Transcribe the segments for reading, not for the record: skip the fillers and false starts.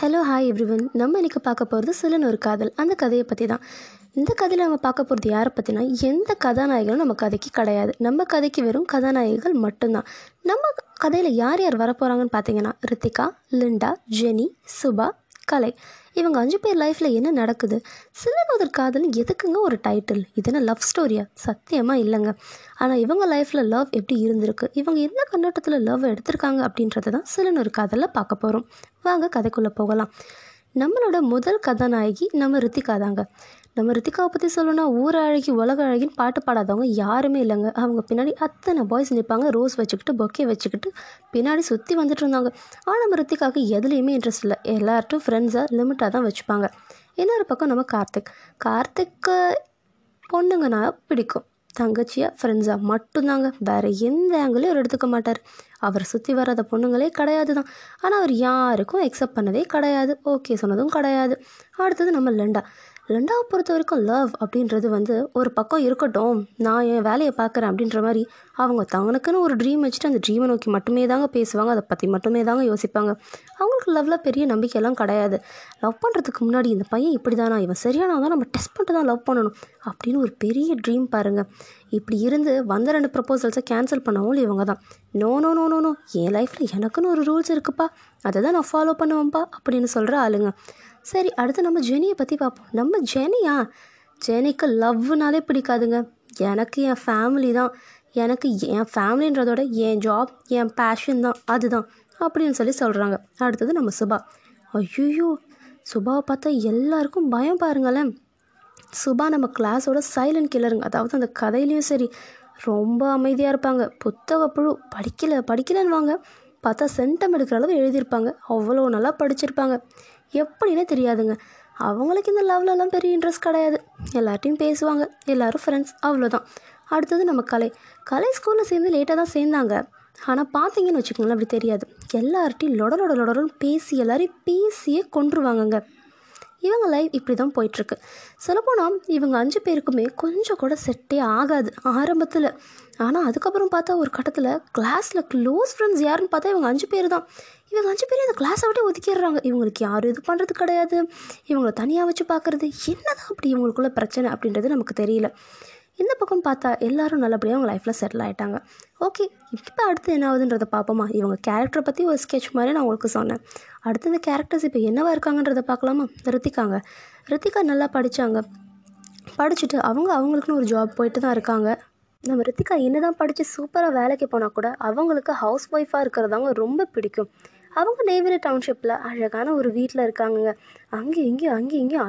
Hello hi everyone. நம்ம இன்றைக்கி பார்க்க போகிறது சில்லுன்னு ஒரு காதல், அந்த கதையை பற்றி தான். இந்த கதையில் நம்ம பார்க்க போகிறது யாரை பற்றினா, எந்த கதாநாயகனும் நம்ம கதைக்கு கிடையாது. நம்ம கதைக்கு வெறும் கதாநாயகிகள் மட்டும்தான். நம்ம கதையில் யார் யார் வரப்போகிறாங்கன்னு பார்த்தீங்கன்னா, ரித்திகா, லிண்டா, ஜெனி, சுபா, கலை, இவங்க 5 பேர் லைஃப்பில் என்ன நடக்குது? சில்லுன்னு ஒரு காதல்னு எதுக்குங்க ஒரு டைட்டில்? இதுனா லவ் ஸ்டோரியா? சத்தியமாக இல்லைங்க. ஆனால் இவங்க லைஃப்பில் லவ் எப்படி இருந்திருக்கு, இவங்க எந்த கண்ணோட்டத்தில் லவ் எடுத்திருக்காங்க அப்படின்றது தான் சில்லுன்னு ஒரு காதலில் பார்க்க போகிறோம். வாங்க கதைக்குள்ளே போகலாம். நம்மளோட முதல் கதாநாயகி நம்ம ரித்திகா தாங்க. நம்ம ரித்திகாவை பற்றி சொல்லணும்னா, ஊர அழகி உலக அழகின்னு பாட்டு பாடாதவங்க யாருமே இல்லைங்க. அவங்க பின்னாடி அத்தனை பாய்ஸ் நிற்பாங்க, ரோஸ் வச்சுக்கிட்டு பொக்கே வச்சுக்கிட்டு பின்னாடி சுற்றி வந்துட்டு இருந்தாங்க. ஆனால் நம்ம ரித்திகாவுக்கு எதுலேயுமே இன்ட்ரெஸ்ட் இல்லை. எல்லார்ட்டும் ஃப்ரெண்ட்ஸை லிமிட்டாக தான் வச்சுப்பாங்க. இன்னொரு பக்கம் நம்ம கார்த்திக்கு பொண்ணுங்கன்னா பிடிக்கும், தங்கச்சியாக ஃப்ரெண்ட்ஸாக மட்டும்தாங்க. வேறு எந்த ஆங்கிலையும் அவர் எடுத்துக்க மாட்டார். அவர் சுற்றி வராத பொண்ணுங்களே கிடையாது தான். ஆனால் அவர் யாருக்கும் அக்செப்ட் பண்ணதே கிடையாது, ஓகே சொன்னதும் கிடையாது. அடுத்தது நம்ம லண்டாவை பொறுத்த வரைக்கும் லவ் அப்படின்றது வந்து ஒரு பக்கம் இருக்கட்டும், நான் என் வேலையை பார்க்குறேன் அப்படின்ற மாதிரி அவங்க தங்களுக்குன்னு ஒரு ட்ரீம் வச்சுட்டு அந்த ட்ரீமை நோக்கி மட்டுமே தாங்க பேசுவாங்க, அதை பற்றி மட்டுமே தாங்க யோசிப்பாங்க. அவங்களுக்கு லவ்வில் பெரிய நம்பிக்கையெல்லாம் கிடையாது. லவ் பண்ணுறதுக்கு முன்னாடி இந்த பையன் இப்படி தானா, இவன் சரியானா தான் நம்ம டெஸ்ட் பண்ணிட்டு தான் லவ் பண்ணணும் அப்படின்னு ஒரு பெரிய ட்ரீம் பாருங்கள். இப்படி இருந்து வந்த 2 ப்ரப்போசல்ஸை கேன்சல் பண்ணவும் இவங்க தான் நோ, என் லைஃப்பில் எனக்குன்னு ஒரு ரூல்ஸ் இருக்குப்பா, அதை தான் நான் ஃபாலோ பண்ணுவேன்ப்பா அப்படின்னு சொல்கிற ஆளுங்க. சரி, அடுத்து நம்ம ஜெனியை பற்றி பார்ப்போம். நம்ம ஜெனிக்கு லவ்னாலே பிடிக்காதுங்க. எனக்கு என் ஃபேமிலி தான், எனக்கு என் ஃபேமிலின்றதோட என் ஜாப், என் பேஷன் தான், அதுதான் அப்படின்னு சொல்கிறாங்க. அடுத்தது நம்ம சுபா. ஐயோ, சுபாவை பார்த்தா எல்லாருக்கும் பயம் பாருங்களேன். சுபா நம்ம கிளாஸோட சைலண்ட் கில்லருங்க. அதாவது அந்த கதையிலையும் சரி, ரொம்ப அமைதியாக இருப்பாங்க. புத்தகப்புழு, படிக்கலன்னு வாங்க, பார்த்தா சென்டம் எடுக்கிற அளவு எழுதியிருப்பாங்க. அவ்வளோ நல்லா படிச்சிருப்பாங்க, எப்படின்னே தெரியாதுங்க. அவங்களுக்கு இந்த லவ்லெல்லாம் பெரிய இன்ட்ரெஸ்ட் கிடையாது. எல்லார்ட்டையும் பேசுவாங்க, எல்லோரும் ஃப்ரெண்ட்ஸ், அவ்வளோதான். அடுத்தது நம்ம கலை ஸ்கூலில் சேர்ந்து லேட்டாக தான் சேர்ந்தாங்க. ஆனால் பார்த்தீங்கன்னு வச்சுக்கோங்களேன், அப்படி தெரியாது. எல்லார்ட்டையும் லொடலொடலொடலும் பேசி எல்லாரையும் பேசியே கொண்டுருவாங்கங்க. இவங்க லைஃப் இப்படி தான் போயிட்டுருக்கு. சொல்லப்போனால் இவங்க 5 பேருக்குமே கொஞ்சம் கூட செட்டே ஆகாது ஆரம்பத்தில். ஆனால் அதுக்கப்புறம் பார்த்தா ஒரு கட்டத்தில் கிளாஸில் க்ளோஸ் ஃப்ரெண்ட்ஸ் யாருன்னு பார்த்தா இவங்க 5 பேர் தான். இவங்க 5 பேரும் இந்த கிளாஸை விட்டு ஒதுக்கிடுறாங்க. இவங்களுக்கு யாரும் இது பண்ணுறது கிடையாது, இவங்களை தனியாக வச்சு பார்க்குறது, என்ன தான் அப்படி இவங்களுக்குள்ள பிரச்சனை அப்படின்றது நமக்கு தெரியல. இந்த பக்கம் பார்த்தா எல்லோரும் நல்லபடியாக அவங்க லைஃப்பில் செட்டில் ஆகிட்டாங்க. ஓகே, இப்போ அடுத்து என்ன ஆகுதுன்றதை பார்ப்போமா? இவங்க கேரக்டரை பற்றி ஒரு ஸ்கெட்ச் மாதிரி நான் உங்களுக்கு சொன்னேன். அடுத்து இந்த கேரக்டர்ஸ் இப்போ என்னவாக இருக்காங்கன்றதை பார்க்கலாமா? ரித்திகா நல்லா படிச்சுட்டு அவங்களுக்குன்னு ஒரு ஜாப் போயிட்டு தான் இருக்காங்க. நம்ம ரித்திகா என்ன தான் படித்து சூப்பராக வேலைக்கு போனால் கூட அவங்களுக்கு ஹவுஸ் ஒய்ஃபாக இருக்கிறதாங்க ரொம்ப பிடிக்கும். அவங்க நெய்வேலி டவுன்ஷிப்பில் அழகான ஒரு வீட்டில் இருக்காங்கங்க. அங்கேயும் இங்கேயும்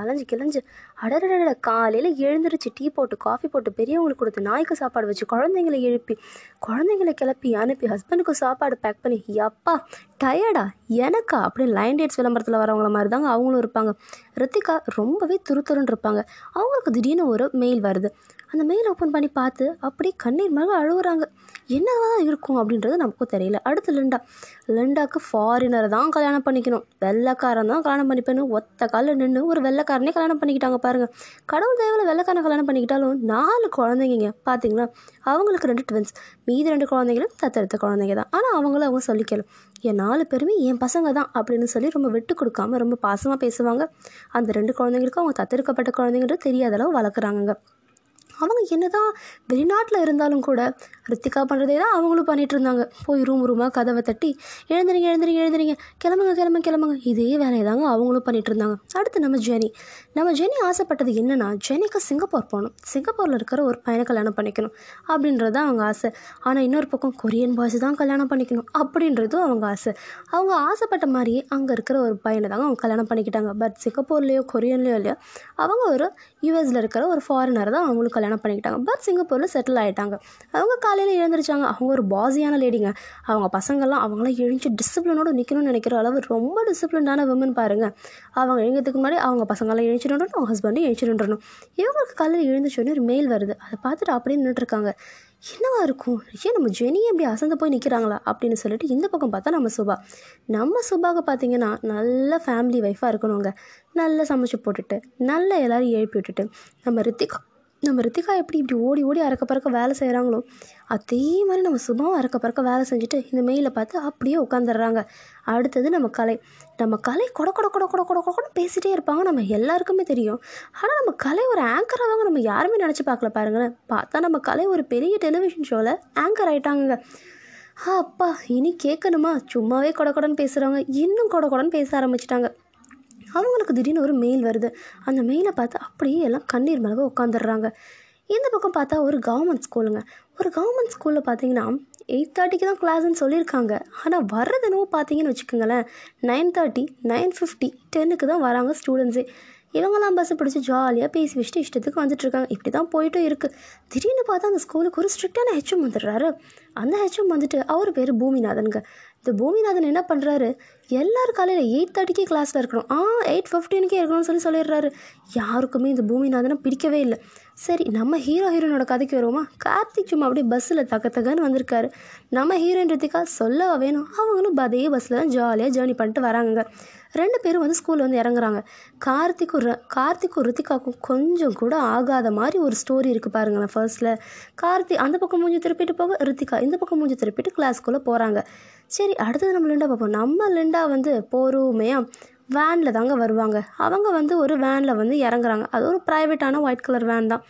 அலைஞ்சு கிளஞ்சு அடடட காலையில் எழுந்திரிச்சு டீ போட்டு காஃபி போட்டு பெரியவங்களுக்கு கொடுத்து நாய்க்கு சாப்பாடு வச்சு குழந்தைங்களை எழுப்பி குழந்தைங்களை கிளப்பி அனுப்பி ஹஸ்பண்டுக்கு சாப்பாடு பேக் பண்ணி எப்பா டயர்டா எனக்கா அப்படின்னு லைன் டேட்ஸ் விளம்பரத்தில் வரவங்கள மாதிரி தாங்க அவங்களும் இருப்பாங்க. ரித்திகா ரொம்பவே துருத்துருன்னு இருப்பாங்க. அவங்களுக்கு திடீர்னு ஒரு மெயில் வருது. அந்த மெயில் ஓப்பன் பண்ணி பார்த்து அப்படியே கண்ணீர் மல்க அழுகுறாங்க. என்னதான் இருக்கும் அப்படின்றது நமக்கும் தெரியல. அடுத்து லிண்டாக்கு ஃபாரினர் தான் கல்யாணம் பண்ணிக்கணும், வெள்ளைக்காரன் தான் கல்யாணம் பண்ணிப்பேன்னு ஒத்த காலில் நின்று ஒரு வெள்ளைக்காரனே கல்யாணம் பண்ணிக்கிட்டாங்க பாருங்கள். கடவுள் தேவையில் வெள்ளைக்காரனை கல்யாணம் பண்ணிக்கிட்டாலும் 4 குழந்தைங்க பார்த்தீங்களா. அவங்களுக்கு 2 ட்வின்ஸ், மீதி 2 குழந்தைகளும் தத்தெடுத்த குழந்தைங்க தான். ஆனால் அவங்க சொல்லிக்கலாம், என் 4 பேருமே என் பசங்க தான் அப்படின்னு சொல்லி ரொம்ப விட்டு கொடுக்காம ரொம்ப பாசமாக பேசுவாங்க. அந்த 2 குழந்தைங்களுக்கும் அவங்க தத்தெடுக்கப்பட்ட குழந்தைங்கன்றது தெரியாத அளவு வளர்க்குறாங்க. அவங்க என்ன தான் வெளிநாட்டில் இருந்தாலும் கூட ரித்திகா பண்ணுறதே தான் அவங்களும் பண்ணிகிட்டு இருந்தாங்க. போய் ரூமாக கதவை தட்டி எழுந்துறீங்க, கிளம்புங்க, இதே வேலையை தாங்க அவங்களும் பண்ணிகிட்டு இருந்தாங்க. அடுத்து நம்ம ஜெனி ஆசைப்பட்டது என்னென்னா, ஜெனிக்கு சிங்கப்பூர் போகணும், சிங்கப்பூரில் இருக்கிற ஒரு பையனை கல்யாணம் பண்ணிக்கணும் அப்படின்றது தான் அவங்க ஆசை. ஆனால் இன்னொரு பக்கம் கொரியன் பாய்ஸ் தான் கல்யாணம் பண்ணிக்கணும் அப்படின்றதும் அவங்க ஆசை. அவங்க ஆசைப்பட்ட மாதிரியே அங்கே இருக்கிற ஒரு பையனை தாங்க அவங்க கல்யாணம் பண்ணிக்கிட்டாங்க. பட் சிங்கப்பூர்லேயோ கொரியன்லேயோ இல்லையோ அவங்க ஒரு யூஎஸில் இருக்கிற ஒரு ஃபாரினரை தான் அவங்களுக்கு பண்ணிக்கிட்டாங்க. பட் சிங்கப்பூரில் செட்டில் ஆகிட்டாங்க. அவங்க காலையில் எழுந்திரிச்சாங்க. அவங்க ஒரு பாஸியான லேடிங்க. அவங்க பசங்கள்லாம் அவங்களாம் எழுந்து டிசிப்ளினோடு நிற்கணும்னு நினைக்கிற அளவு ரொம்ப டிசிப்ளினான விமன் பாருங்கள். அவங்க எழுங்கிறதுக்கு முன்னாடி அவங்க பசங்களாம் எழுந்துடணும், அவங்க ஹஸ்பண்டையும் எழுந்துடணும். இவங்களுக்கு காலையில் எழுந்திரிச்சோடனே ஒரு மெயில் வருது. அதை பார்த்துட்டு அப்படியே நின்றுட்டுருக்காங்க. என்னவா இருக்கும், ஏன் நம்ம ஜெனியை இப்படி அசந்து போய் நிற்கிறாங்களா அப்படின்னு சொல்லிட்டு இந்த பக்கம் பார்த்தா நம்ம சுபாவுக்கு பார்த்தீங்கன்னா நல்ல ஃபேமிலி ஒய்ஃபாக இருக்கணுங்க. நல்லா சமைச்சு போட்டுட்டு நல்லா எல்லோரும் எழுப்பி விட்டுட்டு நம்ம ரித்திகா நம்ம ரித்திகா எப்படி இப்படி ஓடி ஓடி அறக்க பறக்க வேலை செய்கிறாங்களோ அதே மாதிரி நம்ம சுபாவும் அறக்க பறக்க வேலை செஞ்சுட்டு இந்த மெயிலை பார்த்து அப்படியே உட்காந்துடுறாங்க. அடுத்தது நம்ம கலை கொடை கொடை கொடை கொடை கொடை கொடை பேசிகிட்டே இருப்பாங்க. நம்ம எல்லாருக்குமே தெரியும். ஆனால் நம்ம கலை ஒரு ஆங்கராக நம்ம யாருமே நினச்சி பார்க்கல பாருங்களேன். பார்த்தா நம்ம கலை ஒரு பெரிய டெலிவிஷன் ஷோவில் ஆங்கர் ஆகிட்டாங்க. அப்பா இனி கேட்கணுமா? சும்மாவே கொடை கொடன்னு பேசுகிறாங்க, இன்னும் கொடை கொடன்னு பேச ஆரம்பிச்சிட்டாங்க. அவங்களுக்கு திடீர்னு ஒரு மெயில் வருது. அந்த மெயிலை பார்த்து அப்படியே எல்லாம் கண்ணீர் மல்க உட்காந்துடுறாங்க. இந்த பக்கம் பார்த்தா ஒரு கவர்மெண்ட் ஸ்கூலுங்க. ஒரு கவர்மெண்ட் ஸ்கூலில் பார்த்தீங்கன்னா 8:30 தான் கிளாஸ்ன்னு சொல்லியிருக்காங்க. ஆனால் வர்றது என்னவோ பார்த்தீங்கன்னு வச்சுக்கோங்களேன் 9:30, 9:50, 10 தான் வராங்க ஸ்டூடெண்ட்ஸே. இவங்கெல்லாம் பஸ்ஸை பிடிச்சி ஜாலியாக பேசி வச்சுட்டு இஷ்டத்துக்கு வந்துட்டுருக்காங்க. இப்படி தான் போயிட்டும் இருக்குது. திடீர்னு பார்த்தா அந்த ஸ்கூலுக்கு ஒரு ஸ்ட்ரிக்டான ஹெச்எம் வந்துடுறாரு. அந்த ஹெச்எம் வந்துட்டு அவர் பேர் பூமிநாதனுங்க. இந்த பூமிநாதன் என்ன பண்ணுறாரு, எல்லாரும் காலையில் 8:30 கிளாஸில் இருக்கணும், 8:15 இருக்கணும்னு சொல்லிடுறாரு. யாருக்குமே இந்த பூமிநாதனை பிடிக்கவே இல்லை. சரி, நம்ம ஹீரோ ஹீரோனோட கதைக்கு வருவோமா? கார்த்திக் சும்மா அப்படியே பஸ்ஸில் தகன்னு வந்திருக்காரு. நம்ம ஹீரோயின் ரித்திகா சொல்லவா வேணும், அவங்களும் அதே பஸ்ஸில் தான் ஜாலியாக ஜேர்னி பண்ணிட்டு வராங்க. ரெண்டு பேரும் ஸ்கூலில் இறங்குறாங்க. கார்த்திக்கும் ரித்திகாக்கும் கொஞ்சம் கூட ஆகாத மாதிரி ஒரு ஸ்டோரி இருக்குது பாருங்களேன். ஃபர்ஸ்ட்டில் கார்த்திக் அந்த பக்கம் மூஞ்சி திருப்பிட்டு போக, ரித்திகா இந்த பக்கம் மூஞ்சி திருப்பிட்டு கிளாஸ்க்குள்ளே போகிறாங்க. சரி, அடுத்தது நம்ம லிண்டா பார்ப்போம். நம்ம லிண்டா பொறுமையாக வேனில் தாங்க வருவாங்க. அவங்க ஒரு வேனில் இறங்குறாங்க. அது ஒரு ப்ரைவேட்டான ஒயிட் கலர் வேன் தான்.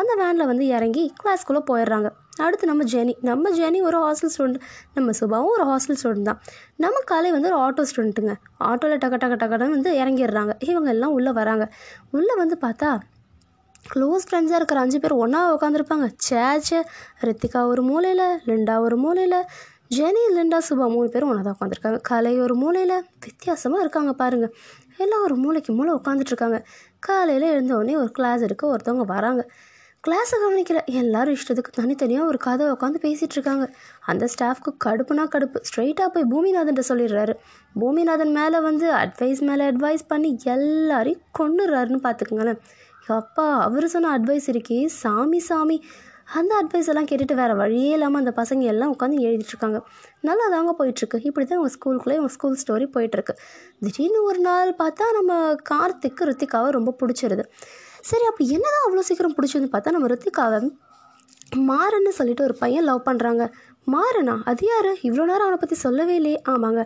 அந்த வேனில் இறங்கி கிளாஸ்க்குள்ளே போயிடுறாங்க. அடுத்து நம்ம ஜெனி ஒரு ஹாஸ்டல் ஸ்டூடெண்ட். நம்ம சுபாவும் ஒரு ஹாஸ்டல் ஸ்டூடெண்ட் தான். நம்ம காலை ஒரு ஆட்டோ ஸ்டூடெண்ட்டுங்க. ஆட்டோவில் டக்கடன்னு இறங்கிடுறாங்க. இவங்க எல்லாம் உள்ளே வராங்க. உள்ளே பார்த்தா க்ளோஸ் ஃப்ரெண்ட்ஸாக இருக்கிற 5 பேர் ஒன்றா உட்காந்துருப்பாங்க. சேச்சே, ரித்திகா ஒரு மூலையில், லிண்டா ஒரு மூலையில், ஜெனி, லிண்டா, சுபா 3 பேரும் ஒன்றா தான் உட்காந்துருக்காங்க. கலை ஒரு மூலையில். வித்தியாசமாக இருக்காங்க பாருங்கள். எல்லாம் ஒரு மூளைக்கு மூளை உட்காந்துட்ருக்காங்க. காலையில் எழுந்தோடனே ஒரு கிளாஸ் இருக்குது. ஒருத்தவங்க வராங்க, கிளாஸை கவனிக்கல. எல்லாரும் இஷ்டத்துக்கு தனித்தனியாக ஒரு கதை உட்காந்து பேசிகிட்டு இருக்காங்க. அந்த ஸ்டாஃப்க்கு கடுப்புனா கடுப்பு. ஸ்ட்ரைட்டாக போய் பூமிநாதன் சொல்லிடுறாரு. பூமிநாதன் மேலே அட்வைஸ் மேலே அட்வைஸ் பண்ணி எல்லாரையும் கொண்டுடுறாருன்னு பார்த்துக்கோங்களேன். அப்பா, அவர் சொன்ன அட்வைஸ் இருக்கே சாமி. அந்த அட்வைஸ் எல்லாம் கேட்டுட்டு வேறு வழியே இல்லாமல் அந்த பசங்க எல்லாம் உட்காந்து எழுதிட்டுருக்காங்க. நல்லா தாங்க போயிட்டுருக்கு. இப்படி தான் உங்கள் ஸ்கூல் ஸ்டோரி போயிட்டுருக்கு. திடீர்னு ஒரு நாள் பார்த்தா நம்ம கார்த்திக்கு ரித்திகாவை ரொம்ப பிடிச்சிருது. சரி, அப்போ என்ன தான் அவ்வளோ சீக்கிரம் பிடிச்சிருந்து பார்த்தா நம்ம ரித்திகாவை மாறன்னு சொல்லிட்டு ஒரு பையன் லவ் பண்ணுறாங்க. மாறனா? அது யார்? இவ்வளோ நேரம் அவனை பற்றி சொல்லவே இல்லையே. ஆமாங்க,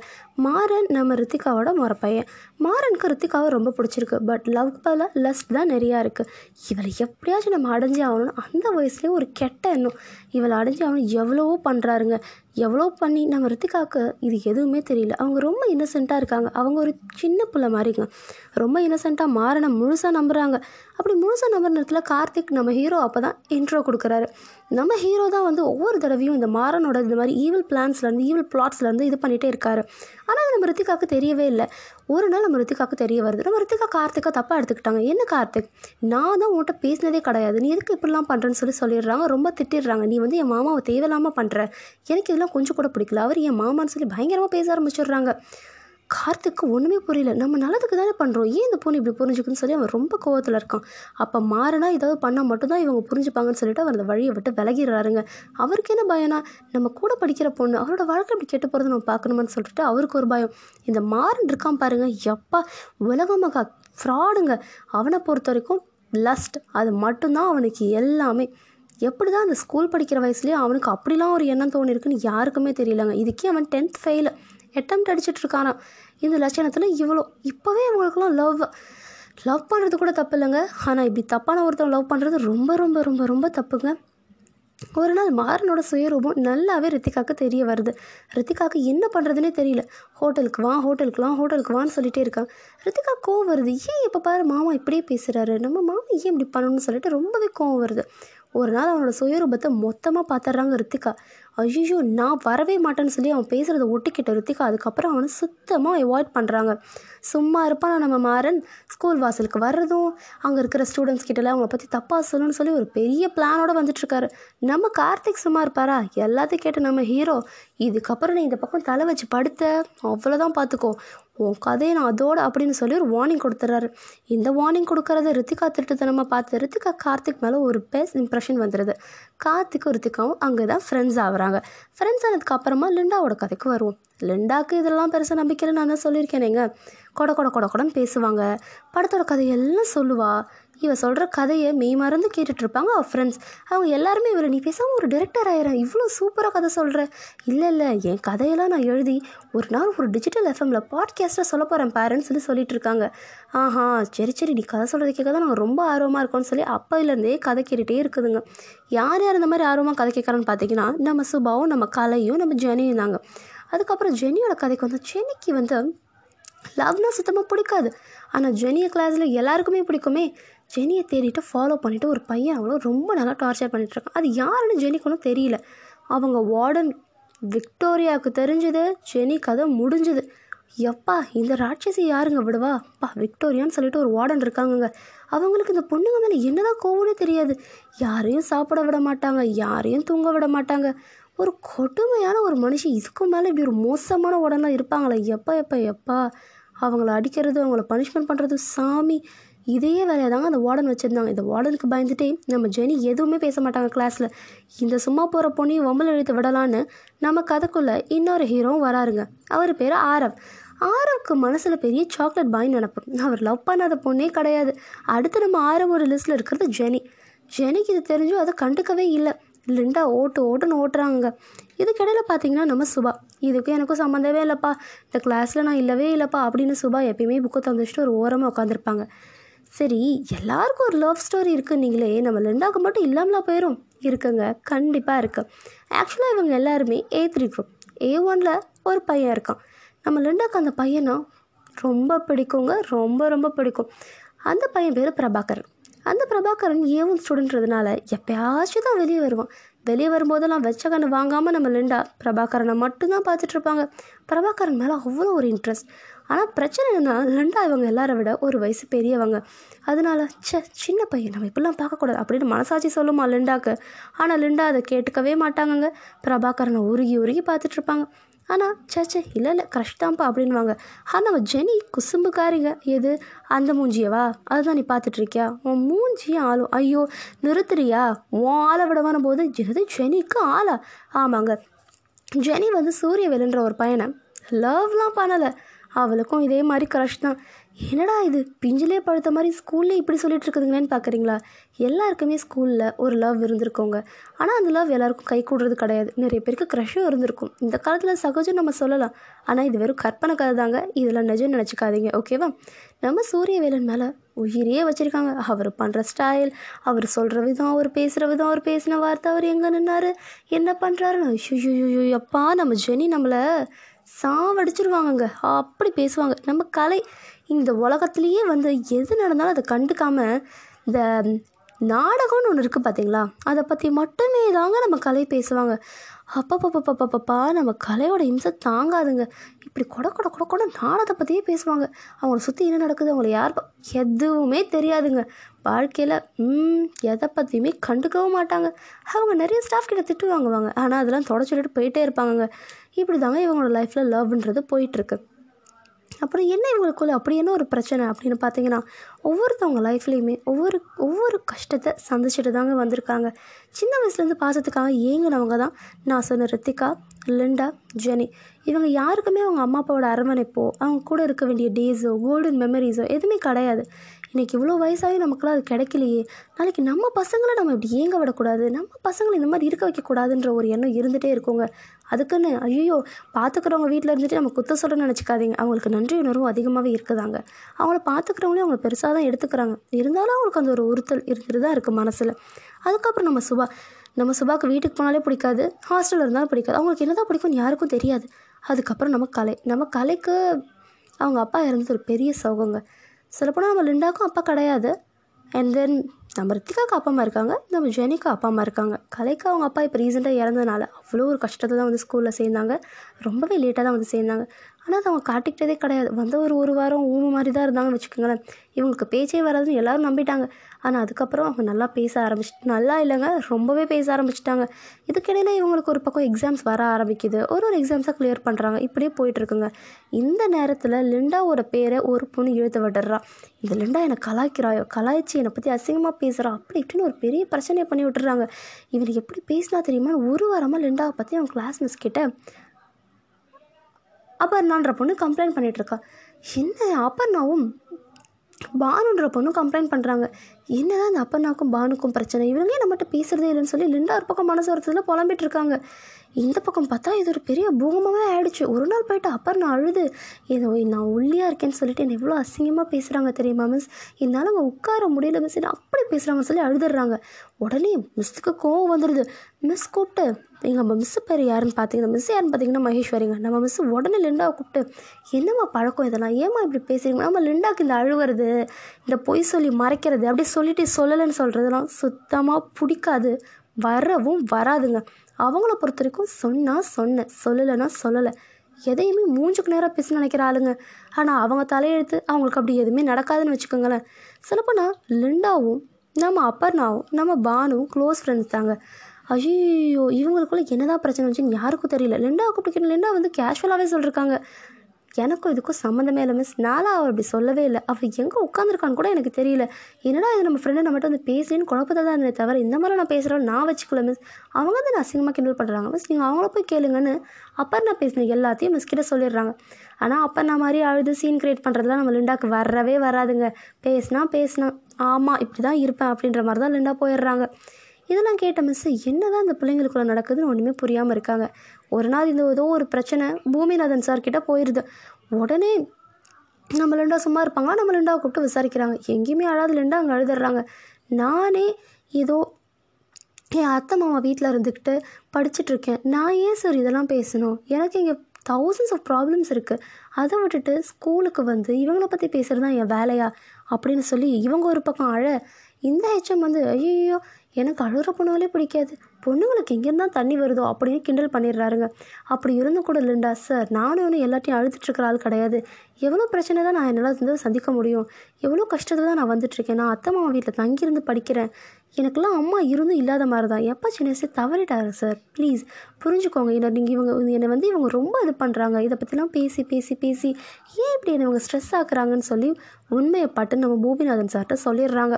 மாறன் நம்ம ரித்திகாவோட மாற பையன். மாறனுக்கு ரித்திகாவை ரொம்ப பிடிச்சிருக்கு. பட் லவ் பல லஸ் தான் நிறையா இருக்குது. இவளை எப்படியாச்சும் நம்ம அடைஞ்சு ஆகணும்னு அந்த வயசுலேயே ஒரு கெட்ட எண்ணம். இவளை அடைஞ்சு ஆகணும் எவ்வளவோ பண்ணுறாருங்க. எவ்வளோ பண்ணி நம்ம ரித்திகாவுக்கு இது எதுவுமே தெரியல. அவங்க ரொம்ப இன்னசென்ட்டாக இருக்காங்க. அவங்க ஒரு சின்ன பிள்ளை மாதிரிங்க. ரொம்ப இன்னசென்ட்டாக மாறனை முழுசாக நம்புகிறாங்க. அப்படி முழுசாக நம்புற நேரத்தில் கார்த்திக் நம்ம ஹீரோ அப்போ தான் இன்ட்ரோ கொடுக்குறாரு. நம்ம ஹீரோ தான் ஒவ்வொரு தடவையும் இந்த மாறனோட இந்த மாதிரி ஈவில் பிளான்ஸ்லேருந்து ஈவில் பிளாட்ஸ்லேருந்து இது பண்ணிகிட்டே இருக்காரு. ஆனால் அது நம்ம ரித்திகாவுக்கு தெரியவே இல்லை. ஒரு நாள் நம்ம ரித்திகாவுக்கு தெரிய வருது. நம்ம ரித்திகா கார்த்திகா தப்பாக எடுத்துக்கிட்டாங்க. என்ன கார்த்திக், நான் தான் உன்கிட்ட பேசினதே கிடையாது, நீ எதுக்கு இப்படிலாம் பண்ணுறேன்னு சொல்லிடுறாங்க. ரொம்ப திட்டிடுறாங்க. நீ என் மாமாவை தேவையில்லாமல் பண்ணுற, எனக்கு இதெல்லாம் கொஞ்சம் கூட பிடிக்கல, அவர் என் மாமான்னு சொல்லி பயங்கரமாக பேச ஆரம்பிச்சிடுறாங்க. கார்த்திக்கு ஒன்றுமே புரியல. நம்ம நல்லதுக்கு தானே பண்ணுறோம், ஏன் இந்த பொண்ணு இப்படி புரிஞ்சுக்குன்னு சொல்லி அவன் ரொம்ப கோவத்தில் இருக்கான். அப்போ மாறினா ஏதாவது பண்ணால் மட்டும்தான் இவங்க புரிஞ்சுப்பாங்கன்னு சொல்லிட்டு அவர் அந்த வழியை விட்டு விலகிறாருங்க. அவருக்கு என்ன பயம்னா, நம்ம கூட படிக்கிற பொண்ணு அவரோட வாழ்க்கை இப்படி கெட்டு போகிறது நம்ம பார்க்கணுமான்னு சொல்லிட்டு அவருக்கு ஒரு பயம். இந்த மாறன் இருக்கான் பாருங்கள், எப்பா உலகமாக ஃப்ராடுங்க. அவனை பொறுத்த வரைக்கும் லஸ்ட் அது மட்டும்தான் அவனுக்கு எல்லாமே. எப்படி தான் அந்த ஸ்கூல் படிக்கிற வயசுலேயே அவனுக்கு அப்படிலாம் ஒரு எண்ணம் தோணிருக்குன்னு யாருக்குமே தெரியலங்க. இதுக்கே அவன் 10th ஃபெயில் அட்டெம்ப்ட் அடிச்சிட்ருக்கானா. இந்த லட்சணத்தில் இவ்வளோ இப்போவே அவங்களுக்குலாம் லவ் பண்ணுறது கூட தப்பு இல்லைங்க. ஆனால் இப்படி தப்பான ஒருத்தன் லவ் பண்ணுறது ரொம்ப ரொம்ப ரொம்ப ரொம்ப தப்புங்க. ஒரு நாள் மாறனோட சுயரூபம் நல்லாவே ரித்திகாவுக்கு தெரிய வருது. ரித்திகாவுக்கு என்ன பண்ணுறதுனே தெரியல. ஹோட்டலுக்குவான்னு சொல்லிகிட்டே இருக்காங்க. ரித்திகா கோவம் வருது. ஏன் இப்போ பாரு மாமா இப்படியே பேசுகிறாரு, நம்ம மாமா ஏன் இப்படி பண்ணணும்னு சொல்லிட்டு ரொம்பவே கோவம் வருது. ஒரு நாள் அவனோட சுயரூபத்தை மொத்தமாக பார்த்துட்றாங்க ரித்திகா. ஐயோ, நான் வரவே மாட்டேன்னு சொல்லி அவன் பேசுகிறத ஒட்டிக்கிட்ட ரித்திகா அதுக்கப்புறம் அவனை சுத்தமாக அவாய்ட் பண்ணுறாங்க. சும்மா இருப்பான் நம்ம மாறன். ஸ்கூல் வாசலுக்கு வர்றதும் அங்கே இருக்கிற ஸ்டூடெண்ட்ஸ் கிட்டலாம் அவங்கள பற்றி தப்பாக சொல்லணும்னு சொல்லி ஒரு பெரிய பிளானோட வந்துட்டுருக்காரு. நம்ம கார்த்திக் சும்மா இருப்பாரா? எல்லாத்தையும் கேட்டு நம்ம ஹீரோ, இதுக்கப்புறம் நீ இந்த பக்கம் தலை வச்சு படுத்த அவ்வளோதான் பார்த்துக்கோ, உன் கதையை நான் அதோடு அப்படின்னு சொல்லி ஒரு வார்னிங் கொடுத்துட்றாரு. இந்த வார்னிங் கொடுக்கறத ரித்திகா திருட்டுத்தனமாக பார்த்து ரித்திகா கார்த்திக் மேலே ஒரு பெஸ்ட் இம்ப்ரெஷன் வந்துடுது. கார்த்திக்கும் ரித்திகாவும் அங்கே தான் ஃப்ரெண்ட்ஸ் ஆகுறாங்க. ஃப்ரெண்ட்ஸ் ஆனதுக்கப்புறமா லிண்டாவோட கதைக்கு வருவோம். லிண்டாவுக்கு இதெல்லாம் பெருசாக நம்பிக்கையில் நான் தான் சொல்லியிருக்கேனேங்க. கொடை கொடை கொடை கொடன்னு பேசுவாங்க. படத்தோட கதையெல்லாம் சொல்லுவாள். இவன் சொல்கிற கதையை மெய் மறந்து கேட்டுட்ருப்பாங்க அவள் ஃப்ரெண்ட்ஸ். அவங்க எல்லாருமே இவளை நீ பேசாமல் ஒரு டிரெக்டர் ஆயிடுறேன், இவ்வளோ சூப்பராக கதை சொல்கிற. இல்லை இல்லை, என் கதையெல்லாம் நான் எழுதி ஒரு நாள் ஒரு டிஜிட்டல் எஃப்எம்மில் பாட்காஸ்ட்டாக சொல்ல போகிறேன் பேரண்ட்ஸ் சொல்லி சொல்லிகிட்ருக்காங்க. ஆஹா சரி சரி, நீ கதை சொல்கிறது கேட்க தான் நாங்கள் ரொம்ப ஆர்வமாக இருக்கோம்னு சொல்லி அப்போலேருந்தே கதை கேட்டுகிட்டே இருக்குதுங்க. யார் யார் இந்த மாதிரி ஆர்வமாக கதை கேட்குறான்னு பார்த்தீங்கன்னா நம்ம சுபாவும் நம்ம கலையும் நம்ம ஜெனியும் தாங்க. அதுக்கப்புறம் ஜெனியோட கதைக்கு வந்து ஜெனிக்கு வந்து லவ்னால் சுத்தமாக பிடிக்காது. ஆனால் ஜெனியை கிளாஸில் எல்லாருக்குமே பிடிக்குமே. ஜெனியை தேடிட்டு ஃபாலோ பண்ணிவிட்டு ஒரு பையன் அவ்வளோ ரொம்ப நல்லா டார்ச்சர் பண்ணிகிட்ருக்கான். அது யாருன்னு ஜெனிக்கு ஒன்றும் தெரியல. அவங்க வார்டன் விக்டோரியாவுக்கு தெரிஞ்சது. ஜெனிக்கு அது முடிஞ்சது. எப்பா இந்த ராட்சசி யாருங்க விடுவா, அப்பா விக்டோரியான்னு சொல்லிட்டு ஒரு வார்டன் இருக்காங்கங்க. அவங்களுக்கு இந்த பொண்ணுங்க மேலே என்னதான் கோவம்னே தெரியாது. யாரையும் சாப்பிட விட மாட்டாங்க, யாரையும் தூங்க விட மாட்டாங்க. ஒரு கொடுமையான ஒரு மனுஷன். இதுக்கு மேலே இப்படி ஒரு மோசமான உடனே இருப்பாங்களே எப்பா எப்பா எப்பா. அவங்கள அடிக்கிறது, அவங்கள பனிஷ்மெண்ட் பண்ணுறது, சாமி இதையே வேலையாக தாங்க அந்த வார்டன் வச்சுருந்தாங்க. இந்த வார்டனுக்கு பயந்துட்டே நம்ம ஜெனி எதுவுமே பேச மாட்டாங்க கிளாஸில். இந்த சும்மா போகிற பொண்ணையும் வம்பல் எழுத்து விடலான்னு நம்ம கதைக்குள்ளே இன்னொரு ஹீரோவும் வராருங்க. அவர் பேர் ஆரவ். ஆரவுக்கு மனசில் பெரிய சாக்லேட் பாயின்னு நினைப்போம். அவர் லவ் பண்ணாத பொண்ணே கிடையாது. அடுத்து நம்ம ஆரவோட லிஸ்ட்டில் இருக்கிறது ஜெனி. ஜெனிக்கு இது தெரிஞ்சும் அதை கண்டுக்கவே இல்லை. லிண்டா ஓட்டு ஓட்டுன்னு ஓட்டுறாங்க. இதுக்கிடையில் பார்த்தீங்கன்னா நம்ம சுபா, இதுக்கும் எனக்கும் சம்மந்தமே இல்லைப்பா, இந்த கிளாஸில் நான் இல்லவே இல்லைப்பா அப்படின்னு சுபா எப்பயுமே புக்கை தந்துச்சுட்டு ஒரு ஓரமாக உட்காந்துருப்பாங்க. சரி, எல்லாருக்கும் ஒரு லவ் ஸ்டோரி இருக்குன்னீங்களே, நம்ம லிண்டாவுக்கு மட்டும் இல்லாமலா போயிடும். இருக்குங்க, கண்டிப்பாக இருக்குது. ஆக்சுவலாக இவங்க எல்லாருமே A3 குரூப். A1 ஒரு பையன் இருக்கான். நம்ம லிண்டாவுக்கு அந்த பையனை ரொம்ப பிடிக்குங்க, ரொம்ப ரொம்ப பிடிக்கும். அந்த பையன் பேர் பிரபாகரன். அந்த பிரபாகரன் ஏவும் ஸ்டூடெண்ட்றதுனால எப்பயாச்சும் தான் வெளியே வருவான். வெளியே வரும்போதெல்லாம் வச்ச கண்ணு வாங்காமல் நம்ம லிண்டா பிரபாகரனை மட்டும்தான் பார்த்துட்ருப்பாங்க. பிரபாகரன் மேலே அவ்வளோ ஒரு இன்ட்ரெஸ்ட். ஆனால் பிரச்சனை என்னென்னா லிண்டா இவங்க எல்லாரை விட ஒரு வயசு பெரியவங்க. அதனால சின்ன பையன் நம்ம இப்படிலாம் பார்க்கக்கூடாது அப்படின்னு மனசாட்சி சொல்லுமா லிண்டாவுக்கு. ஆனால் லிண்டா அதை கேட்டுக்கவே மாட்டாங்கங்க. பிரபாகரனை உருகி உருகி பார்த்துட்ருப்பாங்க. ஆனால் சேச்சே இல்லை இல்லை கரெக்ட் தான்ப்பா அப்படின்வாங்க. ஆனால் நம்ம ஜெனி குசும்புக்காரிங்க. எது அந்த மூஞ்சியவா, அதுதான் நீ பார்த்துட்ருக்கியா, உன் மூஞ்சியும் ஆளும், ஐயோ நிறுத்துறியா, உன் ஆளை விடவான போது எது ஜெனிக்கு ஆளா. ஆமாங்க, ஜெனி வந்து சூரிய வெலன்ற ஒரு பையனை லவ்லாம் பண்ணலை. அவளுக்கும் இதே மாதிரி கிரஷ் தான். என்னடா இது பிஞ்சிலே படுத்த மாதிரி ஸ்கூல்லேயே இப்படி சொல்லிட்டு இருக்குதுங்களேன்னு பார்க்குறீங்களா? எல்லாருக்குமே ஸ்கூலில் ஒரு லவ் இருந்திருக்கோங்க. ஆனால் அந்த லவ் எல்லாருக்கும் கை கூடுறது கிடையாது. நிறைய பேருக்கு க்ரஷும் இருந்திருக்கும். இந்த காலத்தில் சகஜம் நம்ம சொல்லலாம். ஆனால் இது வெறும் கற்பனை கதை தாங்க, இதெல்லாம் நிஜம்னு நினச்சிக்காதீங்க, ஓகேவா? நம்ம சூரிய வேலன் மேலே உயிரே வச்சுருக்காங்க. அவர் பண்ணுற ஸ்டைல், அவர் சொல்கிற விதம், அவர் பேசுகிற விதம், அவர் பேசின வார்த்தை, அவர் எங்கே நின்னார், என்ன பண்ணுறாருன்னு ஐயோ அப்பா நம்ம ஜெனி நம்மளை சாவடிச்சிருவாங்கங்க, அப்படி பேசுவாங்க. நம்ம கலை இந்த உலகத்துலேயே வந்து எது நடந்தாலும் அதை கண்டுக்காமல் இந்த நாடகம்னு ஒன்று இருக்குது பார்த்தீங்களா, அதை பற்றி மட்டுமே தாங்க நம்ம கலை பேசுவாங்க. அப்பப்பப்பப்பப்பப்பா நம்ம கலையோட இம்சை தாங்காதுங்க. இப்படி கொட நாடகத்தை பற்றியே பேசுவாங்க. அவங்கள சுற்றி என்ன நடக்குது, அவங்கள யார் எதுவுமே தெரியாதுங்க. வாழ்க்கையில் எதை பற்றியுமே கண்டுக்கவும் மாட்டாங்க. அவங்க நிறைய ஸ்டாஃப் கிட்ட திட்டு வாங்குவாங்க. ஆனால் அதெல்லாம் தொடச்சுட்டு போயிட்டே இருப்பாங்கங்க. இப்படி தாங்க இவங்களோட லைஃப்பில் லவ்ன்றது போயிட்டுருக்கு. அப்புறம் என்ன இவங்களுக்குள்ள அப்படி என்ன ஒரு பிரச்சனை அப்படின்னு பார்த்தீங்கன்னா, ஒவ்வொருத்தவங்க லைஃப்லேயுமே ஒவ்வொரு கஷ்டத்தை சந்திச்சுட்டு தாங்க வந்திருக்காங்க. சின்ன வயசுலேருந்து பாசத்துக்காக ஏங்கினவங்க தான் நான் சொன்ன ரித்திகா, லிண்டா, ஜெனி. இவங்க யாருக்குமே அவங்க அம்மா அப்பாவோட அரவணைப்போ அவங்க கூட இருக்க வேண்டிய டேஸோ கோல்டன் மெமரிஸோ எதுவுமே கிடையாது. இன்றைக்கி இவ்வளோ வயசாகி நமக்குலாம் அது கிடைக்கலையே, நாளைக்கு நம்ம பசங்களை நம்ம இப்படி ஏங்க விடக்கூடாது, நம்ம பசங்களை இந்த மாதிரி இருக்க வைக்கக்கூடாதுன்ற ஒரு எண்ணம் இருந்துகிட்டே இருக்கோங்க. அதுக்குன்னு ஐயோ பார்த்துக்கிறவங்க வீட்டில் இருந்துட்டு நம்ம குத்த சொல்ல நினச்சிக்காதீங்க. அவங்களுக்கு நன்றி உணர்வும் அதிகமாகவே இருக்குதாங்க. அவங்கள பார்த்துக்கிறவங்களே அவங்கள பெருசாக தான் எடுத்துக்கிறாங்க. இருந்தாலும் அவங்களுக்கு அந்த ஒரு உறுத்தல் இருந்துட்டு தான் இருக்குது மனசில். அதுக்கப்புறம் நம்ம சுபாவுக்கு வீட்டுக்கு போனாலே பிடிக்காது, ஹாஸ்டலில் இருந்தாலும் பிடிக்காது. அவங்களுக்கு என்ன தான் பிடிக்கும்னு யாருக்கும் தெரியாது. அதுக்கப்புறம் நம்ம கலைக்கு அவங்க அப்பா இருந்தது ஒரு பெரிய சோகங்க. சொல்லப்போனால் நம்ம லிண்டாக்கும் அப்பா கிடையாது. அண்ட் தென் நம்ம ரித்திகாவுக்கு அப்பா அம்மா இருக்காங்க, நம்ம ஜெனிக்கு அப்பா அம்மா இருக்காங்க. கலைக்கு அவங்க அப்பா இப்போ ரீசெண்டாக இறந்ததுனால அவ்வளோ ஒரு கஷ்டத்தை தான் வந்து ஸ்கூலில் சேர்ந்தாங்க. ரொம்பவே லேட்டாக தான் வந்து சேர்ந்தாங்க. ஆனால் அது அவங்க காட்டிக்கிட்டதே கிடையாது. வந்த ஒரு வாரம் ஊமை மாதிரி தான் இருந்தாங்கன்னு வச்சுக்கோங்களேன். இவங்களுக்கு பேச்சே வராதுன்னு எல்லோரும் நம்பிட்டாங்க. ஆனால் அதுக்கப்புறம் அவங்க நல்லா பேச ஆரம்பிச்சு நல்லா இல்லைங்க, ரொம்பவே பேச ஆரம்பிச்சிட்டாங்க. இதுக்கிடையில் இவங்களுக்கு ஒரு பக்கம் எக்ஸாம்ஸ் வர ஆரம்பிக்குது. ஒரு எக்ஸாம்ஸாக கிளியர் பண்ணுறாங்க. இப்படியே போயிட்டுருக்குங்க. இந்த நேரத்தில் லிண்டாவோட பேரை ஒரு பொண்ணு இழுத்து விட்டுறா. இந்த லிண்டா என்னை கலாய்க்கிறாயோ, கலாய்ச்சி என்னை பற்றி அசிங்கமாக பேசுகிறா அப்படி இப்படின்னு ஒரு பெரிய பிரச்சனையை பண்ணி விட்டுறாங்க. இவனுக்கு எப்படி பேசினா தெரியுமா, ஒரு வாரமாக லிண்டாவை பற்றி அவங்க கிளாஸ் மிஸ் கிட்ட அப்பர்னான்ற பொண்ணு கம்ப்ளைண்ட் பண்ணிகிட்ருக்கா. என்ன அப்பர்னாவும் பானுன்ற பொண்ணும் கம்ப்ளைண்ட் பண்ணுறாங்க. என்னதான் அந்த அப்பனாக்கும் பானுக்கும் பிரச்சனை, இவங்க நம்மகிட்ட பேசுகிறதே இல்லைன்னு சொல்லி லிண்டா ஒரு பக்கம் மனசு வரத்துல புலம்பிட்டு இருக்காங்க. இந்த பக்கம் பார்த்தா இது ஒரு பெரிய பூகமாகவே ஆயிடுச்சு. ஒரு நாள் போயிட்டு அப்பர்னா அழுது, ஏதோ நான் ஒல்லியாக இருக்கேன்னு சொல்லிட்டு என்னை எவ்வளோ அசிங்கமாக பேசுகிறாங்க தெரியுமா மிஸ், என்னால் அவங்க உட்கார முடியல மிஸ், என்ன அப்படி பேசுகிறாங்கன்னு சொல்லி அழுதுடுறாங்க. உடனே மிஸ்ஸுக்கு கோவம் வந்துடுது. மிஸ் கூப்பிட்டு, எங்கள் மிஸ்ஸு பேர் யாருன்னு பார்த்தீங்கன்னா, மிஸ் யாருன்னு பார்த்தீங்கன்னா மகேஸ்வரிங்க. நம்ம மிஸ்ஸு உடனே லிண்டாவை கூப்பிட்டு, என்னம்மா பழக்கம் இதெல்லாம், ஏமா இப்படி பேசுறீங்க, நம்ம லிண்டாவுக்கு இந்த அழுவுறது, இந்த பொய் சொல்லி மறைக்கிறது, அப்படியே சொல்லிட்டு சொல்லலைன்னு சொல்கிறதுலாம் சுத்தமாக பிடிக்காது, வரவும் வராதுங்க. அவங்கள பொறுத்த வரைக்கும் சொன்னால் சொன்ன, சொல்லலைன்னா சொல்லலை, எதையுமே மூஞ்சுக்கு நேராக பேசணும்னு நினைக்கிற ஆளுங்க. ஆனால் அவங்க தலையெழுத்து அவங்களுக்கு அப்படி எதுவுமே நடக்காதுன்னு வச்சுக்கோங்களேன். சொல்லப்போனால் லிண்டாவும் நம்ம அப்பர்னாவும் நம்ம பானுவும் க்ளோஸ் ஃப்ரெண்ட்ஸ் தாங்க. ஐயோ இவங்களுக்குள்ளே என்னதான் பிரச்சனை வந்துச்சுன்னு யாருக்கும் தெரியல. லிண்டாவை கூப்பிட்டு லிண்டா வந்து கேஷுவலாகவே சொல்லியிருக்காங்க, எனக்கும் இதுக்கும் சம்மந்தமே இல்லை மிஸ், நானும் அவள் அப்படி சொல்லவே இல்லை, அவள் எங்கே உட்காந்துருக்கான்னு கூட எனக்கு தெரியல, என்னடா இது நம்ம ஃப்ரெண்டு நம்மகிட்ட வந்து பேசலேன்னு குழப்பத்தை தான் இருந்தே தவிர இந்த மாதிரி நான் பேசுகிறேன்னு நான் வச்சுக்கல மிஸ், அவங்க வந்து நான் அசிங்கமாக கிண்டல் பண்ணுறாங்க மிஸ், நீங்கள் அவங்கள போய் கேளுங்கன்னு அப்பர்னா பேசினேன் எல்லாத்தையும் மிஸ் கிட்ட சொல்லிடுறாங்க. ஆனால் அப்பர்னா மாதிரி அழுது சீன் கிரியேட் பண்ணுறதுலாம் நம்ம லிண்டாவுக்கு வரவே வராதுங்க. பேசினா ஆமாம் இப்படி தான் இருப்பேன் அப்படின்ற மாதிரி தான் லிண்டா போயிடுறாங்க. இதெல்லாம் கேட்ட மிஸ்ஸு என்ன தான் இந்த பிள்ளைங்களுக்குள்ளே நடக்குதுன்னு ஒன்றுமே புரியாமல் இருக்காங்க. ஒரு நாள் இந்த ஏதோ ஒரு பிரச்சனை பூமிநாதன் சார்கிட்ட போயிடுது. உடனே நம்ம லிண்டா சும்மா இருப்பாங்களா, நம்ம லிண்டாவை கூப்பிட்டு விசாரிக்கிறாங்க. எங்கேயுமே அழாது லிண்டா அங்கே அழுதுடுறாங்க. நானே ஏதோ என் அத்தை மாமா வீட்டில் இருந்துக்கிட்டு படிச்சுட்ருக்கேன், நான் ஏன் சார் இதெல்லாம் பேசணும், எனக்கு இங்கே தௌசண்ட்ஸ் ஆஃப் ப்ராப்ளம்ஸ் இருக்குது, அதை விட்டுட்டு ஸ்கூலுக்கு வந்து இவங்கள பற்றி பேசுகிறது தான் என் வேலையா அப்படின்னு சொல்லி இவங்க ஒரு பக்கம் அழ, இந்த ஹெச்எம் வந்து ஐயோ எனக்கு அழுகிற பொண்ணுகளே பிடிக்காது, பொண்ணுங்களுக்கு எங்கேருந்தா தண்ணி வருதோ அப்படின்னு கிண்டல் பண்ணிடுறாருங்க. அப்படி இருந்தும் கூட லிண்டா, சார் நானும் ஒன்று எல்லாத்தையும் அழுதுட்டுருக்கிற ஆள் கிடையாது, எவ்வளோ பிரச்சனை தான் நான் என்னால் வந்து சந்திக்க முடியும், எவ்வளோ கஷ்டத்தில் தான் நான் வந்துட்டுருக்கேன், நான் அத்தை மாமா வீட்டில் தங்கியிருந்து படிக்கிறேன், எனக்கெல்லாம் அம்மா இருந்தும் இல்லாத மாதிரி தான், எப்போ சின்ன வயசு தவறிட்டாரு சார், ப்ளீஸ் புரிஞ்சுக்கோங்க, இல்லை நீங்கள் இவங்க என்னை வந்து இவங்க ரொம்ப இது பண்ணுறாங்க, இதை பற்றிலாம் பேசி ஏன் இப்படி என்னை இவங்க ஸ்ட்ரெஸ் ஆக்குறாங்கன்னு சொல்லி உண்மையை பட்டு நம்ம பூமிநாதன் சார்கிட்ட சொல்லிடுறாங்க.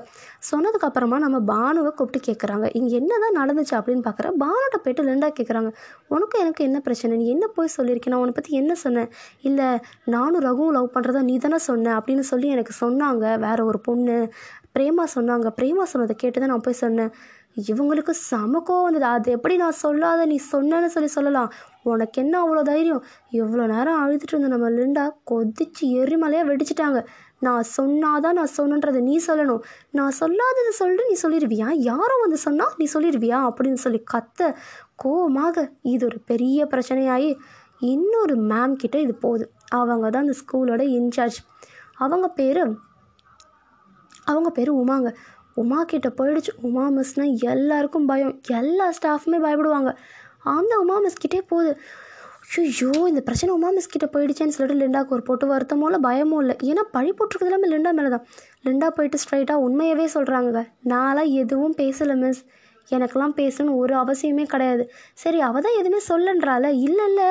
சொன்னதுக்கப்புறமா நம்ம பானுவை கூப்பிட்டு கேட்குறாங்க, இங்கே என்ன தான் நடந்துச்சு அப்படின்னு பார்க்குற பானோட்ட போய்ட்டு லிண்டா கேட்குறாங்க, உனக்கும் எனக்கு என்ன பிரச்சனை, நீ என்ன போய் சொல்லியிருக்கேன், நான் உன்னை பற்றி என்ன சொன்னேன், இல்லை நானும் ரகுவும் லவ் பண்ணுறதா நீ தானே சொன்னேன் அப்படின்னு சொல்லி எனக்கு சொன்னாங்க, வேறு ஒரு பொண்ணு பிரேமா சொன்னாங்க, பிரேமா சொன்னதை கேட்டு தான் நான் போய் சொன்னேன். இவங்களுக்கு சமக்கோ வந்தது, அது எப்படி நான் சொல்லாத நீ சொன்னேன்னு சொல்லி சொல்லலாம், உனக்கு என்ன அவ்வளோ தைரியம், எவ்வளோ நேரம் அழுதுட்டு இருந்த நம்ம லிண்டா கொதிச்சு எரிமலையாக வெடிச்சிட்டாங்க. நான் சொன்னாதான் நான் சொன்னன்றதை நீ சொல்லணும், நான் சொல்லாதது சொல்லிட்டு நீ சொல்லிடுவியா, யாரும் வந்து சொன்னால் நீ சொல்லிடுவியா அப்படின்னு சொல்லி கத்த கோவமாக இது ஒரு பெரிய பிரச்சனையாகி இன்னொரு மேம் கிட்டே இது போகுது. அவங்க தான் அந்த ஸ்கூலோட இன்சார்ஜ், அவங்க பேர் உமாங்க. உமா கிட்ட போயிடுச்சு. உமா மிஸ்னால் எல்லாருக்கும் பயம், எல்லா ஸ்டாஃபுமே பயப்படுவாங்க. அந்த உமா மிஸ்கிட்டே போகுது. ஐயோ இந்த பிரச்சனை உமா மிஸ் கிட்டே போயிடுச்சேன்னு சொல்லிட்டு லிண்டாவுக்கு ஒரு போட்டு வருத்தமோ இல்லை பயமோ இல்லை, ஏன்னா பழி போட்டிருக்கிறது எல்லாமே லிண்டா மேலே தான். லிண்டா போயிட்டு ஸ்ட்ரைட்டாக உண்மையவே சொல்கிறாங்க, நான்லாம் எதுவும் பேசலை மிஸ், எனக்கெல்லாம் பேசணும்னு ஒரு அவசியமே கிடையாது, சரி அவள் தான் எதுவுமே சொல்லன்றால, இல்லை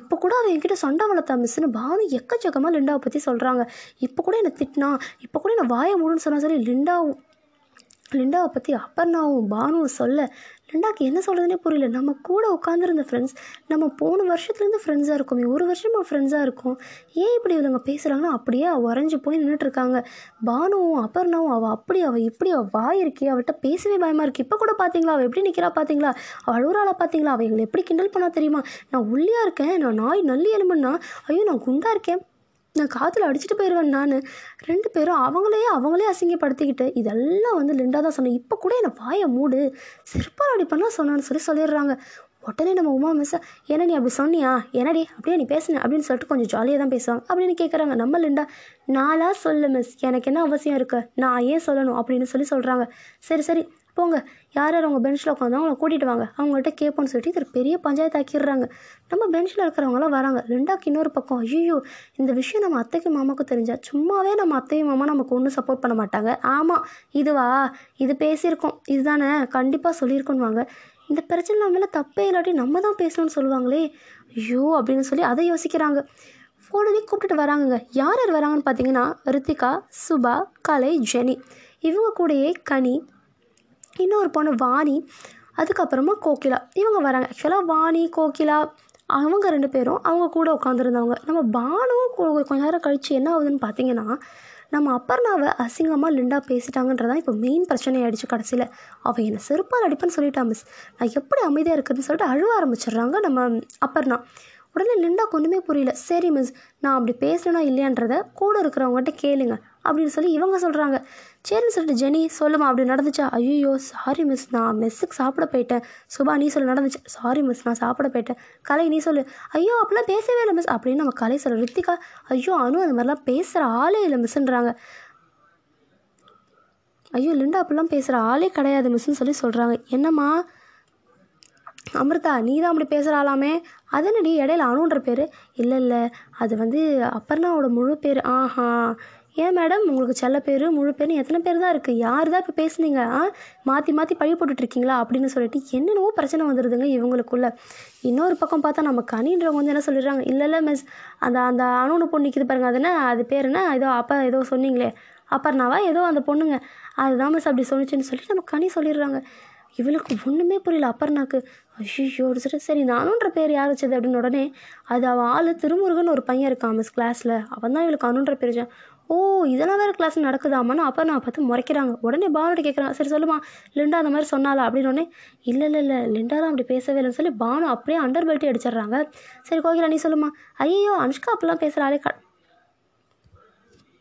இப்போ கூட அவள் என்கிட்ட சண்டை வளர்த்தா மிஸ்ஸுன்னு பானு எக்கச்சக்கமாக லிண்டாவை பற்றி சொல்கிறாங்க. இப்போ கூட என்னை திட்டினா, இப்போ கூட என்னை வாயை மூடுன்னு சொன்னால் சரி, லிண்டாவை பற்றி அப்பர்னாவும் பானுவும் சொல்ல லிண்டாவுக்கு என்ன சொல்கிறதுனே புரியல. நம்ம கூட உட்காந்துருந்த ஃப்ரெண்ட்ஸ், நம்ம போன வருஷத்துலேருந்து ஃப்ரெண்ட்ஸாக இருக்கோமே, ஒரு வருஷமாக ஃப்ரெண்ட்ஸாக இருக்கும், ஏன் இப்படி இவங்க பேசுகிறாங்கன்னா அப்படியே உறைஞ்சி போய் நின்றுட்டுருக்காங்க. பானுவும் அப்பர்னாவும் அவள் இப்படி அவள் வாய் இருக்கே, அவள்கிட்ட பேசவே பயமாக இருக்குது, இப்போ கூட பார்த்தீங்களா அவள் எப்படி நிற்கிறா, பார்த்தீங்களா அவள் அழுகுறாளா, பார்த்தீங்களா அவள் எங்களை எப்படி கிண்டல் பண்ணா தெரியுமா, நான் ஒல்லியாக இருக்கேன், நான் நாய் நல்லி எலும்புன்னா, ஐயோ நான் குண்டாக இருக்கேன், நான் காற்றுல அடிச்சுட்டு போயிடுவேன், நான் ரெண்டு பேரும் அவங்களே அசிங்கப்படுத்திக்கிட்டு இதெல்லாம் வந்து லிண்டா தான் சொன்னேன், இப்போ கூட என்னை வாயை மூடு சிறப்பாக அப்படி பண்ணால் சொன்னான்னு சொல்லி சொல்லிடுறாங்க. உடனே நம்ம உமா மிஸ், ஏன்னா நீ அப்படி சொன்னியா, என்னடி அப்படியே நீ பேசுனேன் அப்படின்னு சொல்லிட்டு கொஞ்சம் ஜாலியாக தான் பேசுவாங்க அப்படின்னு கேட்குறாங்க. நம்ம லிண்டா, நானாக சொல்லு மிஸ், எனக்கு என்ன அவசியம் இருக்குது, நான் ஏன் சொல்லணும் அப்படின்னு சொல்லி சொல்கிறாங்க. சரி போங்க, யார் அவங்க பெஞ்சில் உட்காந்தோ அவங்கள கூட்டிகிட்டு வாங்க, அவங்கள்ட்ட கேட்போன்னு சொல்லிட்டு இது ஒரு பெரிய பஞ்சாயத்து ஆக்கிடுறாங்க. நம்ம பெஞ்சில் இருக்கிறவங்களாம் வராங்க. லிண்டாவுக்கு இன்னொரு பக்கம் ஐயோ இந்த விஷயம் நம்ம அத்தைக்கும் மாமாவுக்கும் தெரிஞ்சால் சும்மாவே நம்ம அத்தையும் மாமா நமக்கு ஒன்றும் சப்போர்ட் பண்ண மாட்டாங்க, ஆமாம் இதுவா இது பேசியிருக்கோம் இதுதானே கண்டிப்பாக சொல்லியிருக்கோன்னுவாங்க, இந்த பிரச்சனை நம்ம மேலே தப்பே இல்லாட்டி நம்ம தான் பேசணும்னு சொல்லுவாங்களே ஐயோ அப்படின்னு சொல்லி அதை யோசிக்கிறாங்க. ஃபோனே கூப்பிட்டுட்டு வராங்கங்க. யார் வராங்கன்னு பார்த்தீங்கன்னா ரித்திகா, சுபா, கலை, ஜெனி, இவங்க கூடயே கனி, இன்னொரு பொண்ணு வாணி, அதுக்கப்புறமா கோகிலா, இவங்க வராங்க. ஆக்சுவலாக வாணி கோகிலா அவங்க ரெண்டு பேரும் அவங்க கூட உட்காந்துருந்தவங்க. நம்ம பானுவும் கொஞ்ச நேரம் கழித்து என்ன ஆகுதுன்னு பார்த்தீங்கன்னா நம்ம அப்பர்னாவை அசிங்கமாக லிண்டா பேசிட்டாங்கன்றதான் இப்போ மெயின் பிரச்சனை ஆகிடுச்சு. கடைசியில் அவள் என்னை செருப்பால் அடிப்பேன்னு சொல்லிட்டா மிஸ், நான் எப்படி அமைதியாக இருக்குதுன்னு சொல்லிட்டு அழுவ ஆரம்பிச்சிடுறாங்க நம்ம அப்பர்னா. உடனே லிண்டாக்கு ஒன்றுமே புரியல. சரி மிஸ், நான் அப்படி பேசலனா இல்லையான்றத கூட இருக்கிறவங்ககிட்ட கேளுங்க அப்படின்னு சொல்லி இவங்க சொல்கிறாங்க. சரின்னு சொல்லிட்டு ஜெனி சொல்லுமா அப்படி நடந்துச்சா? ஐயோ சாரி மிஸ், நான் மெஸ்ஸுக்கு சாப்பிட போயிட்டேன். சுபா நீ சொல்லு நடந்துச்சு. சாரி மிஸ், நான் சாப்பிட போயிட்டேன். கலை நீ சொல்லு. ஐயோ அப்பெல்லாம் பேசவே இல்லை மிஸ் அப்படின்னு நம்ம கலை சொல்ல. ரித்திகா ஐயோ அனு அந்த மாதிரிலாம் பேசுகிற ஆளே இல்லை மிஸ்ன்றாங்க. ஐயோ லிண்டா அப்படிலாம் பேசுகிற ஆளே கிடையாது மிஸ்ன்னு சொல்லி சொல்கிறாங்க. என்னம்மா அமிர்தா நீ தான் அப்படி பேசுகிறாளாமே அதனடி இடையில அணுன்ற பேர்? இல்லை இல்லை அது வந்து அப்பர்னாவோட முழு பேர். ஆஹா ஏன் மேடம் உங்களுக்கு செல்ல பேர் முழு பேர்னு எத்தனை பேர் தான் இருக்குது? யார் தான் இப்போ பேசுனீங்க? மாற்றி மாற்றி பழி போட்டுட்ருக்கீங்களா அப்படின்னு சொல்லிட்டு என்னென்னவோ பிரச்சனை வந்துடுதுங்க இவங்களுக்குள்ளே. இன்னொரு பக்கம் பார்த்தா நம்ம கனின்றவங்க வந்து என்ன சொல்லிடுறாங்க, இல்லை இல்லை மிஸ் அந்த அந்த அணுன்னு பொண்ணு நிற்கிது பாருங்க அதுன்னா அது பேருன்னா ஏதோ அப்பா ஏதோ சொன்னீங்களே அப்பர்னாவா ஏதோ அந்த பொண்ணுங்க அதுதான் மிஸ் அப்படி சொன்னிச்சுன்னு சொல்லிட்டு நம்ம கனி சொல்லிடுறாங்க. இவளுக்கு ஒன்றுமே புரியல அப்பர்னாக்கு. ஐயோ சரி சரி அணுன்ற பேர் யார் வச்சது அப்படின்னு உடனே அது அவன் ஆள் திருமுருகன் ஒரு பையன் இருக்கான் மிஸ் கிளாஸில், அவன் தான் இவளுக்கு அணுன்ற பேர் வச்சான். ஓ இதெல்லாம் வேறு கிளாஸ் நடக்குதாமான்னு அப்பர்னா பார்த்து முறைக்கிறாங்க. உடனே பானுகிட்ட கேட்குறாங்க, சரி சொல்லுமா லிண்டா அந்த மாதிரி சொன்னாலா அப்படின்னு. உடனே இல்லை இல்லை இல்லை லிண்டாலாம் அப்படி பேசவே இல்லைன்னு சொல்லி பானு அப்படியே அண்டர் பெல்ட்டி அடிச்சிடுறாங்க. சரி கோகிலா நீ சொல்லுமா. ஐயோ அனுஷ்கா அப்படிலாம் பேசுகிறாளே